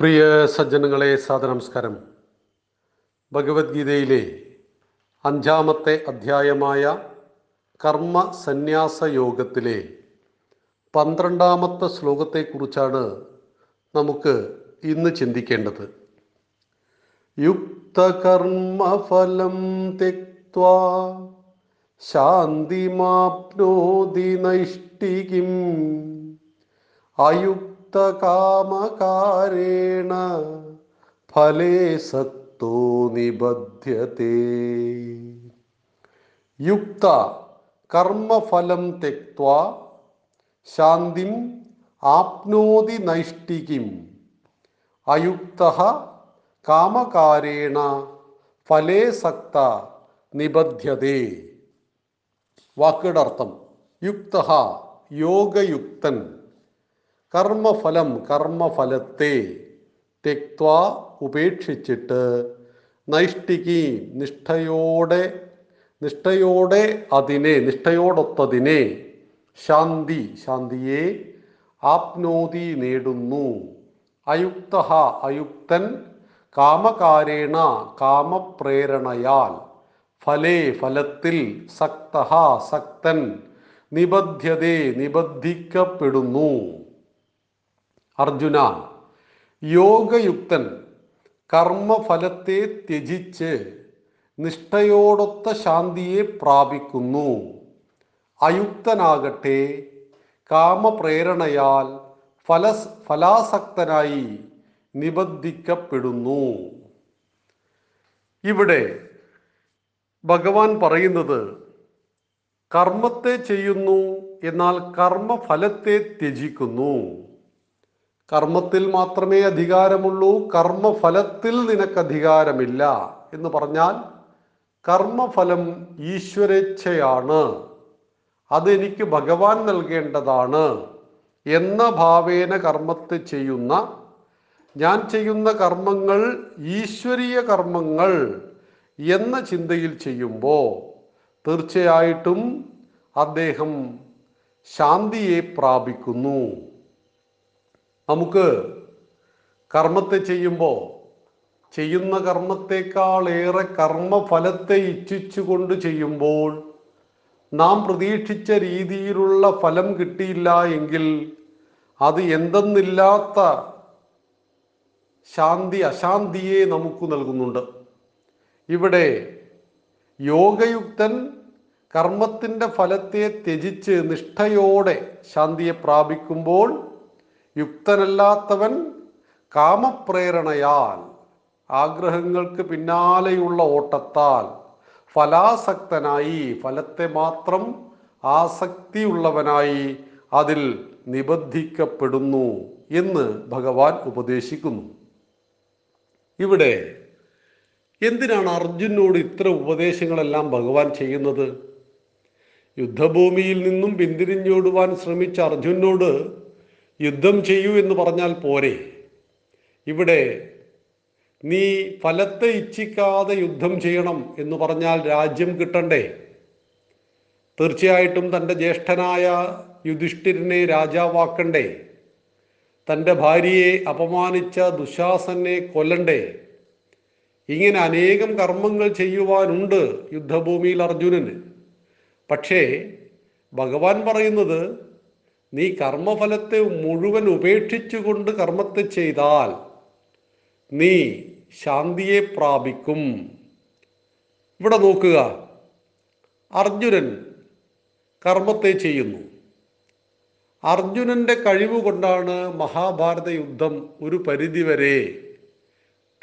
പ്രിയ സജ്ജനങ്ങളെ, സാദരനമസ്കാരം. ഭഗവത്ഗീതയിലെ 5-ാമത്തെ അധ്യായമായ കർമ്മ സന്യാസ യോഗത്തിലെ 12-ാമത്തെ ശ്ലോകത്തെക്കുറിച്ചാണ് നമുക്ക് ഇന്ന് ചിന്തിക്കേണ്ടത്. യുക്തകർമ്മഫലം ത്യക്ത്വാ ശാന്തിമാപ്നോതി നൈഷ്ഠികിം കാമകാരേണ ഫലേ സക്തോ നിബധ്യതേ. യുക്ത കർമ്മഫലം തെക്ത്വാ ശാന്തിം ആപ്നോതി നൈഷ്ഠികിം അയുക്തഃ കാമകാരേണ ഫലേ സക്ത നിബധ്യതേ. വാക്കുകളുടെ അർത്ഥം: യുക്തഃ യോഗയുക്തൻ, കർമ്മഫലം കർമ്മഫലത്തെ, തെക്ത്വാ ഉപേക്ഷിച്ചിട്ട്, നൈഷ്ഠികി നിഷ്ഠയോടെ അതിനെ, നിഷ്ഠയോടൊത്തതിനെ, ശാന്തിയെ ആപ്നോതി നേടുന്നു, അയുക്തഃ അയുക്തൻ, കാമകാരേണ കാമപ്രേരണയാൽ, ഫലേ ഫലത്തിൽ, സക്തഃ സക്തൻ, നിബധ്യതേ നിബദ്ധിക്കപ്പെടുന്നു. അർജുന, യോഗയുക്തൻ കർമ്മഫലത്തെ ത്യജിച്ച് നിഷ്ഠയോടൊത്ത ശാന്തിയെ പ്രാപിക്കുന്നു. അയുക്തനാകട്ടെ കാമപ്രേരണയാൽ ഫലാസക്തനായി നിബദ്ധിക്കപ്പെടുന്നു. ഇവിടെ ഭഗവാൻ പറയുന്നത്, കർമ്മത്തെ ചെയ്യുന്നു, എന്നാൽ കർമ്മഫലത്തെ ത്യജിക്കുന്നു. കർമ്മത്തിൽ മാത്രമേ അധികാരമുള്ളൂ, കർമ്മഫലത്തിൽ നിനക്കധികാരമില്ല എന്ന് പറഞ്ഞാൽ, കർമ്മഫലം ഈശ്വരേച്ഛയാണ്, അതെനിക്ക് ഭഗവാൻ നൽകേണ്ടതാണ് എന്ന ഭാവേന കർമ്മത്തെ ചെയ്യുന്ന, ഞാൻ ചെയ്യുന്ന കർമ്മങ്ങൾ ഈശ്വരീയ കർമ്മങ്ങൾ എന്ന ചിന്തയിൽ ചെയ്യുമ്പോൾ തീർച്ചയായിട്ടും അദ്ദേഹം ശാന്തിയെ പ്രാപിക്കുന്നു. നമുക്ക് കർമ്മത്തെ ചെയ്യുമ്പോൾ ചെയ്യുന്ന കർമ്മത്തെക്കാളേറെ കർമ്മഫലത്തെ ഇച്ഛിച്ചുകൊണ്ട് ചെയ്യുമ്പോൾ നാം പ്രതീക്ഷിച്ച രീതിയിലുള്ള ഫലം കിട്ടിയില്ല എങ്കിൽ അത് എന്തെന്നില്ലാത്ത അശാന്തിയെ നമുക്ക് നൽകുന്നുണ്ട്. ഇവിടെ യോഗയുക്തൻ കർമ്മത്തിൻ്റെ ഫലത്തെ ത്യജിച്ച് നിഷ്ഠയോടെ ശാന്തിയെ പ്രാപിക്കുമ്പോൾ, യുക്തനല്ലാത്തവൻ കാമപ്രേരണയാൽ, ആഗ്രഹങ്ങൾക്ക് പിന്നാലെയുള്ള ഓട്ടത്താൽ ഫലാസക്തനായി, ഫലത്തെ മാത്രം ആസക്തിയുള്ളവനായി അതിൽ നിബദ്ധിക്കപ്പെടുന്നു എന്ന് ഭഗവാൻ ഉപദേശിക്കുന്നു. ഇവിടെ എന്തിനാണ് അർജുനോട് ഇത്ര ഉപദേശങ്ങളെല്ലാം ഭഗവാൻ ചെയ്യുന്നത്? യുദ്ധഭൂമിയിൽ നിന്നും പിന്തിരിഞ്ഞോടുവാൻ ശ്രമിച്ച അർജുനോട് യുദ്ധം ചെയ്യൂ എന്ന് പറഞ്ഞാൽ പോരെ. ഇവിടെ നീ ഫലത്തെ ഇച്ഛിക്കാതെ യുദ്ധം ചെയ്യണം എന്ന് പറഞ്ഞാൽ രാജ്യം കിട്ടണ്ടേ? തീർച്ചയായിട്ടും തൻ്റെ ജ്യേഷ്ഠനായ യുധിഷ്ഠിരനെ രാജാവാക്കണ്ടേ? തൻ്റെ ഭാര്യയെ അപമാനിച്ച ദുശാസനെ കൊല്ലണ്ടേ? ഇങ്ങനെ അനേകം കർമ്മങ്ങൾ ചെയ്യുവാനുണ്ട് യുദ്ധഭൂമിയിൽ അർജുനന്. പക്ഷേ ഭഗവാൻ പറയുന്നത്, നീ കർമ്മഫലത്തെ മുഴുവൻ ഉപേക്ഷിച്ചുകൊണ്ട് കർമ്മത്തെ ചെയ്താൽ നീ ശാന്തിയെ പ്രാപിക്കും. ഇവിടെ നോക്കുക, അർജുനൻ കർമ്മത്തെ ചെയ്യുന്നു. അർജുനൻ്റെ കഴിവ് കൊണ്ടാണ് മഹാഭാരത യുദ്ധം ഒരു പരിധിവരെ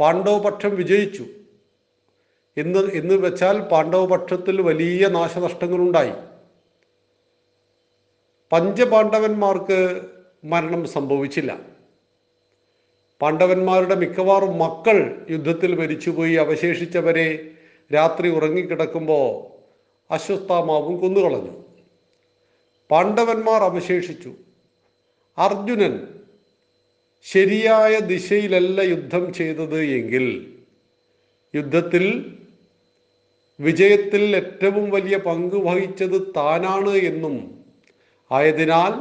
പാണ്ഡവപക്ഷം വിജയിച്ചു എന്ന് വെച്ചാൽ പാണ്ഡവപക്ഷത്തിൽ വലിയ നാശനഷ്ടങ്ങളുണ്ടായി. പഞ്ചപാണ്ഡവന്മാർക്ക് മരണം സംഭവിച്ചില്ല. പാണ്ഡവന്മാരുടെ മിക്കവാറും മക്കൾ യുദ്ധത്തിൽ മരിച്ചുപോയി. അവശേഷിച്ചവരെ രാത്രി ഉറങ്ങിക്കിടക്കുമ്പോൾ അസ്വസ്ഥാമാവും കൊന്നുകളഞ്ഞു. പാണ്ഡവന്മാർ അവശേഷിച്ചു. അർജുനൻ ശരിയായ ദിശയിലല്ല യുദ്ധം ചെയ്തത് എങ്കിൽ യുദ്ധത്തിൽ വിജയത്തിൽ ഏറ്റവും വലിയ പങ്ക് വഹിച്ചത് താനാണ് എന്നും ആയതിനാൽ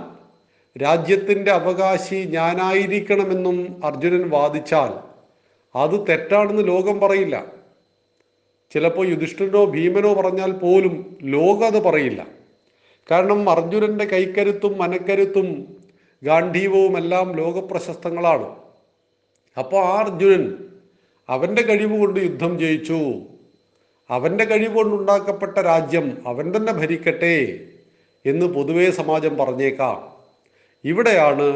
രാജ്യത്തിൻ്റെ അവകാശി ഞാനായിരിക്കണമെന്നും അർജുനൻ വാദിച്ചാൽ അത് തെറ്റാണെന്ന് ലോകം പറയില്ല. ചിലപ്പോൾ യുധിഷ്ഠിരനോ ഭീമനോ പറഞ്ഞാൽ പോലും ലോകം അത് പറയില്ല. കാരണം അർജുനൻ്റെ കൈക്കരുത്തും മനക്കരുത്തും ഗാന്ധീവവും എല്ലാം ലോകപ്രശസ്തങ്ങളാണ്. അപ്പോൾ ആ അർജുനൻ അവൻ്റെ കഴിവുകൊണ്ട് യുദ്ധം ജയിച്ചു, അവൻ്റെ കഴിവുകൊണ്ടുണ്ടാക്കപ്പെട്ട രാജ്യം അവൻ തന്നെ ഭരിക്കട്ടെ എന്ന് പൊതുവേ സമാജം പറഞ്ഞേക്കാം. ഇവിടെയാണ്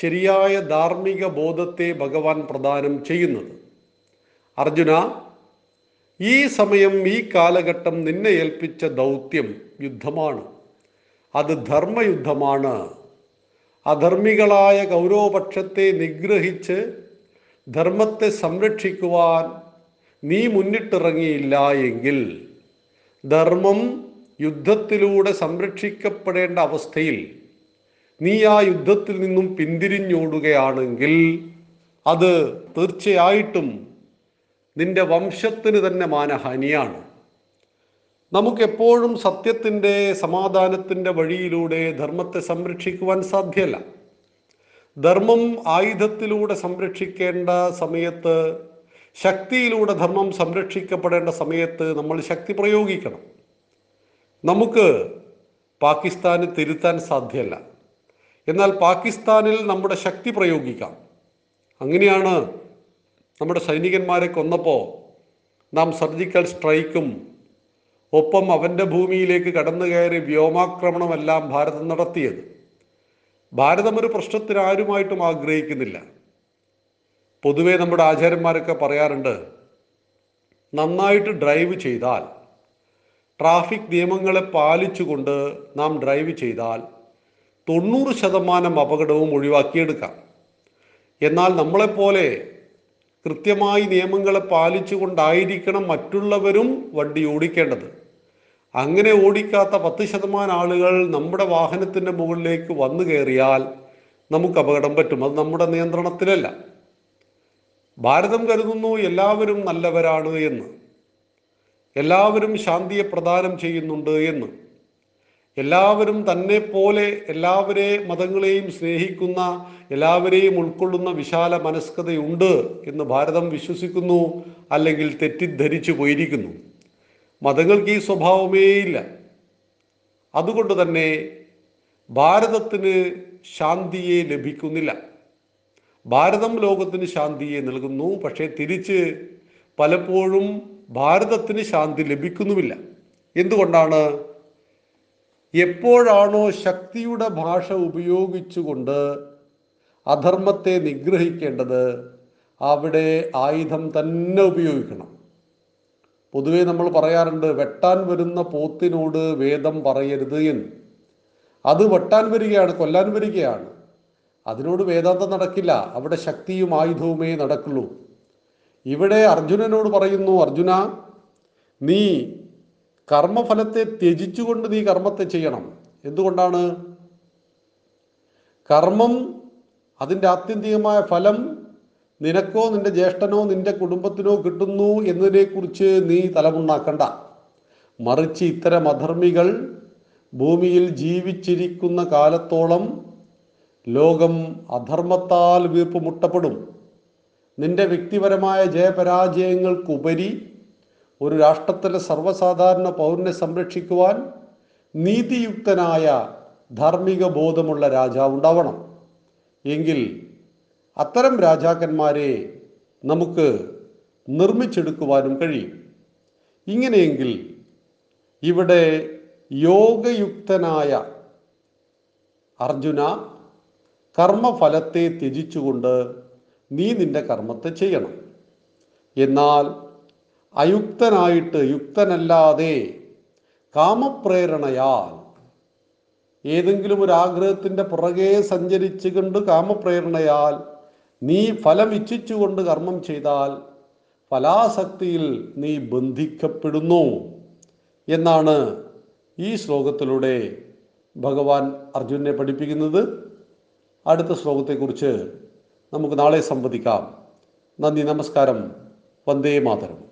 ശരിയായ ധാർമ്മിക ബോധത്തെ ഭഗവാൻ പ്രദാനം ചെയ്യുന്നത്. അർജുന, ഈ സമയം, ഈ കാലഘട്ടം നിന്നെ ഏൽപ്പിച്ച ദൗത്യം യുദ്ധമാണ്. അത് ധർമ്മയുദ്ധമാണ്. അധർമ്മികളായ കൗരവപക്ഷത്തെ നിഗ്രഹിച്ച് ധർമ്മത്തെ സംരക്ഷിക്കുവാൻ നീ മുന്നിട്ടിറങ്ങിയില്ല എങ്കിൽ ധർമ്മം യുദ്ധത്തിലൂടെ സംരക്ഷിക്കപ്പെടേണ്ട അവസ്ഥയിൽ നീ ആ യുദ്ധത്തിൽ നിന്നും പിന്തിരിഞ്ഞോടുകയാണെങ്കിൽ അത് തീർച്ചയായിട്ടും നിന്റെ വംശത്തിന് തന്നെ മാനഹാനിയാണ്. നമുക്കെപ്പോഴും സത്യത്തിൻ്റെ, സമാധാനത്തിൻ്റെ വഴിയിലൂടെ ധർമ്മത്തെ സംരക്ഷിക്കുവാൻ സാധ്യമല്ല. ധർമ്മം ആയുധത്തിലൂടെ സംരക്ഷിക്കേണ്ട സമയത്ത്, ശക്തിയിലൂടെ ധർമ്മം സംരക്ഷിക്കപ്പെടേണ്ട സമയത്ത് നമ്മൾ ശക്തി പ്രയോഗിക്കണം. നമുക്ക് പാകിസ്ഥാനെ തിരുത്താൻ സാധ്യമല്ല. എന്നാൽ പാകിസ്ഥാനിൽ നമ്മുടെ ശക്തി പ്രയോഗിക്കാം. അങ്ങനെയാണ് നമ്മുടെ സൈനികന്മാരെ കൊന്നപ്പോൾ നാം സർജിക്കൽ സ്ട്രൈക്കും ഒപ്പം അവൻ്റെ ഭൂമിയിലേക്ക് കടന്നു കയറി വ്യോമാക്രമണമെല്ലാം ഭാരതം നടത്തിയത്. ഭാരതം ഒരു പ്രശ്നത്തിന് ആരുമായിട്ടും ആഗ്രഹിക്കുന്നില്ല. പൊതുവെ നമ്മുടെ ആചാര്യന്മാരൊക്കെ പറയാറുണ്ട്, നന്നായിട്ട് ഡ്രൈവ് ചെയ്താൽ, ട്രാഫിക് നിയമങ്ങളെ പാലിച്ചുകൊണ്ട് നാം ഡ്രൈവ് ചെയ്താൽ 90% അപകടവും ഒഴിവാക്കിയെടുക്കാം. എന്നാൽ നമ്മളെപ്പോലെ കൃത്യമായി നിയമങ്ങളെ പാലിച്ചുകൊണ്ടായിരിക്കണം മറ്റുള്ളവരും വണ്ടി ഓടിക്കേണ്ടത്. അങ്ങനെ ഓടിക്കാത്ത 10% ആളുകൾ നമ്മുടെ വാഹനത്തിൻ്റെ മുകളിലേക്ക് വന്നു കയറിയാൽ നമുക്ക് അപകടം പറ്റും. അത് നമ്മുടെ നിയന്ത്രണത്തിലല്ല. ഭാരതം കരുതുന്നു എല്ലാവരും നല്ലവരാണ് എന്ന്, എല്ലാവരും ശാന്തിയെ പ്രദാനം ചെയ്യുന്നുണ്ട് എന്ന്, എല്ലാവരും തന്നെ പോലെ എല്ലാവരെ മതങ്ങളെയും സ്നേഹിക്കുന്ന, എല്ലാവരെയും ഉൾക്കൊള്ളുന്ന വിശാല മനസ്കതയുണ്ട് എന്ന് ഭാരതം വിശ്വസിക്കുന്നു, അല്ലെങ്കിൽ തെറ്റിദ്ധരിച്ചു പോയിരിക്കുന്നു. മതങ്ങൾക്ക് ഈ സ്വഭാവമേ ഇല്ല. അതുകൊണ്ട് തന്നെ ഭാരതത്തിന് ശാന്തിയെ ലഭിക്കുന്നില്ല. ഭാരതം ലോകത്തിന് ശാന്തിയെ നൽകുന്നു, പക്ഷേ തിരിച്ച് പലപ്പോഴും ഭാരതത്തിന് ശാന്തി ലഭിക്കുന്നുമില്ല. എന്തുകൊണ്ടാണ്? എപ്പോഴാണോ ശക്തിയുടെ ഭാഷ ഉപയോഗിച്ചുകൊണ്ട് അധർമ്മത്തെ നിഗ്രഹിക്കേണ്ടത്, അവിടെ ആയുധം തന്നെ ഉപയോഗിക്കണം. പൊതുവെ നമ്മൾ പറയാറുണ്ട്, വെട്ടാൻ വരുന്ന പോത്തിനോട് വേദം പറയരുത് എന്ന്. അത് വെട്ടാൻ വരികയാണ്, കൊല്ലാൻ വരികയാണ്, അതിനോട് വേദാന്തം നടക്കില്ല. അവിടെ ശക്തിയും ആയുധവുമേ നടക്കുള്ളൂ. ഇവിടെ അർജുനനോട് പറയുന്നു, അർജുന, നീ കർമ്മഫലത്തെ ത്യജിച്ചുകൊണ്ട് നീ കർമ്മത്തെ ചെയ്യണം. എന്തുകൊണ്ടാണ്? കർമ്മം, അതിൻ്റെ ആത്യന്തികമായ ഫലം നിനക്കോ നിന്റെ ജ്യേഷ്ഠനോ നിന്റെ കുടുംബത്തിനോ കിട്ടുന്നു എന്നതിനെക്കുറിച്ച് നീ തലമുണ്ടാക്കണ്ട. മറിച്ച് ഇത്തരം അധർമ്മികൾ ഭൂമിയിൽ ജീവിച്ചിരിക്കുന്ന കാലത്തോളം ലോകം അധർമ്മത്താൽ വീർപ്പുമുട്ടപ്പെടും. നിന്റെ വ്യക്തിപരമായ ജയപരാജയങ്ങൾക്കുപരി ഒരു രാഷ്ട്രത്തിലെ സർവ്വസാധാരണ പൗരനെ സംരക്ഷിക്കുവാൻ നീതിയുക്തനായ ധാർമ്മിക ബോധമുള്ള രാജാവുണ്ടാവണം. എങ്കിൽ അത്തരം രാജാക്കന്മാരെ നമുക്ക് നിർമ്മിച്ചെടുക്കുവാനും കഴിയും. ഇങ്ങനെയെങ്കിൽ ഇവിടെ യോഗയുക്തനായ അർജുന, കർമ്മഫലത്തെ ത്യജിച്ചുകൊണ്ട് നീ നിന്റെ കർമ്മത്തെ ചെയ്യണം. എന്നാൽ അയുക്തനായിട്ട്, യുക്തനല്ലാതെ കാമപ്രേരണയാൽ ഏതെങ്കിലും ഒരു ആഗ്രഹത്തിൻ്റെ പുറകെ സഞ്ചരിച്ചു കൊണ്ട് കാമപ്രേരണയാൽ നീ ഫലം ഇച്ഛിച്ചുകൊണ്ട് കർമ്മം ചെയ്താൽ ഫലാസക്തിയിൽ നീ ബന്ധിക്കപ്പെടുന്നു എന്നാണ് ഈ ശ്ലോകത്തിലൂടെ ഭഗവാൻ അർജുനനെ പഠിപ്പിക്കുന്നത്. അടുത്ത ശ്ലോകത്തെക്കുറിച്ച് നമുക്ക് നാളെ സംവദിക്കാം. നന്ദി, നമസ്കാരം. വന്ദേ മാതരം.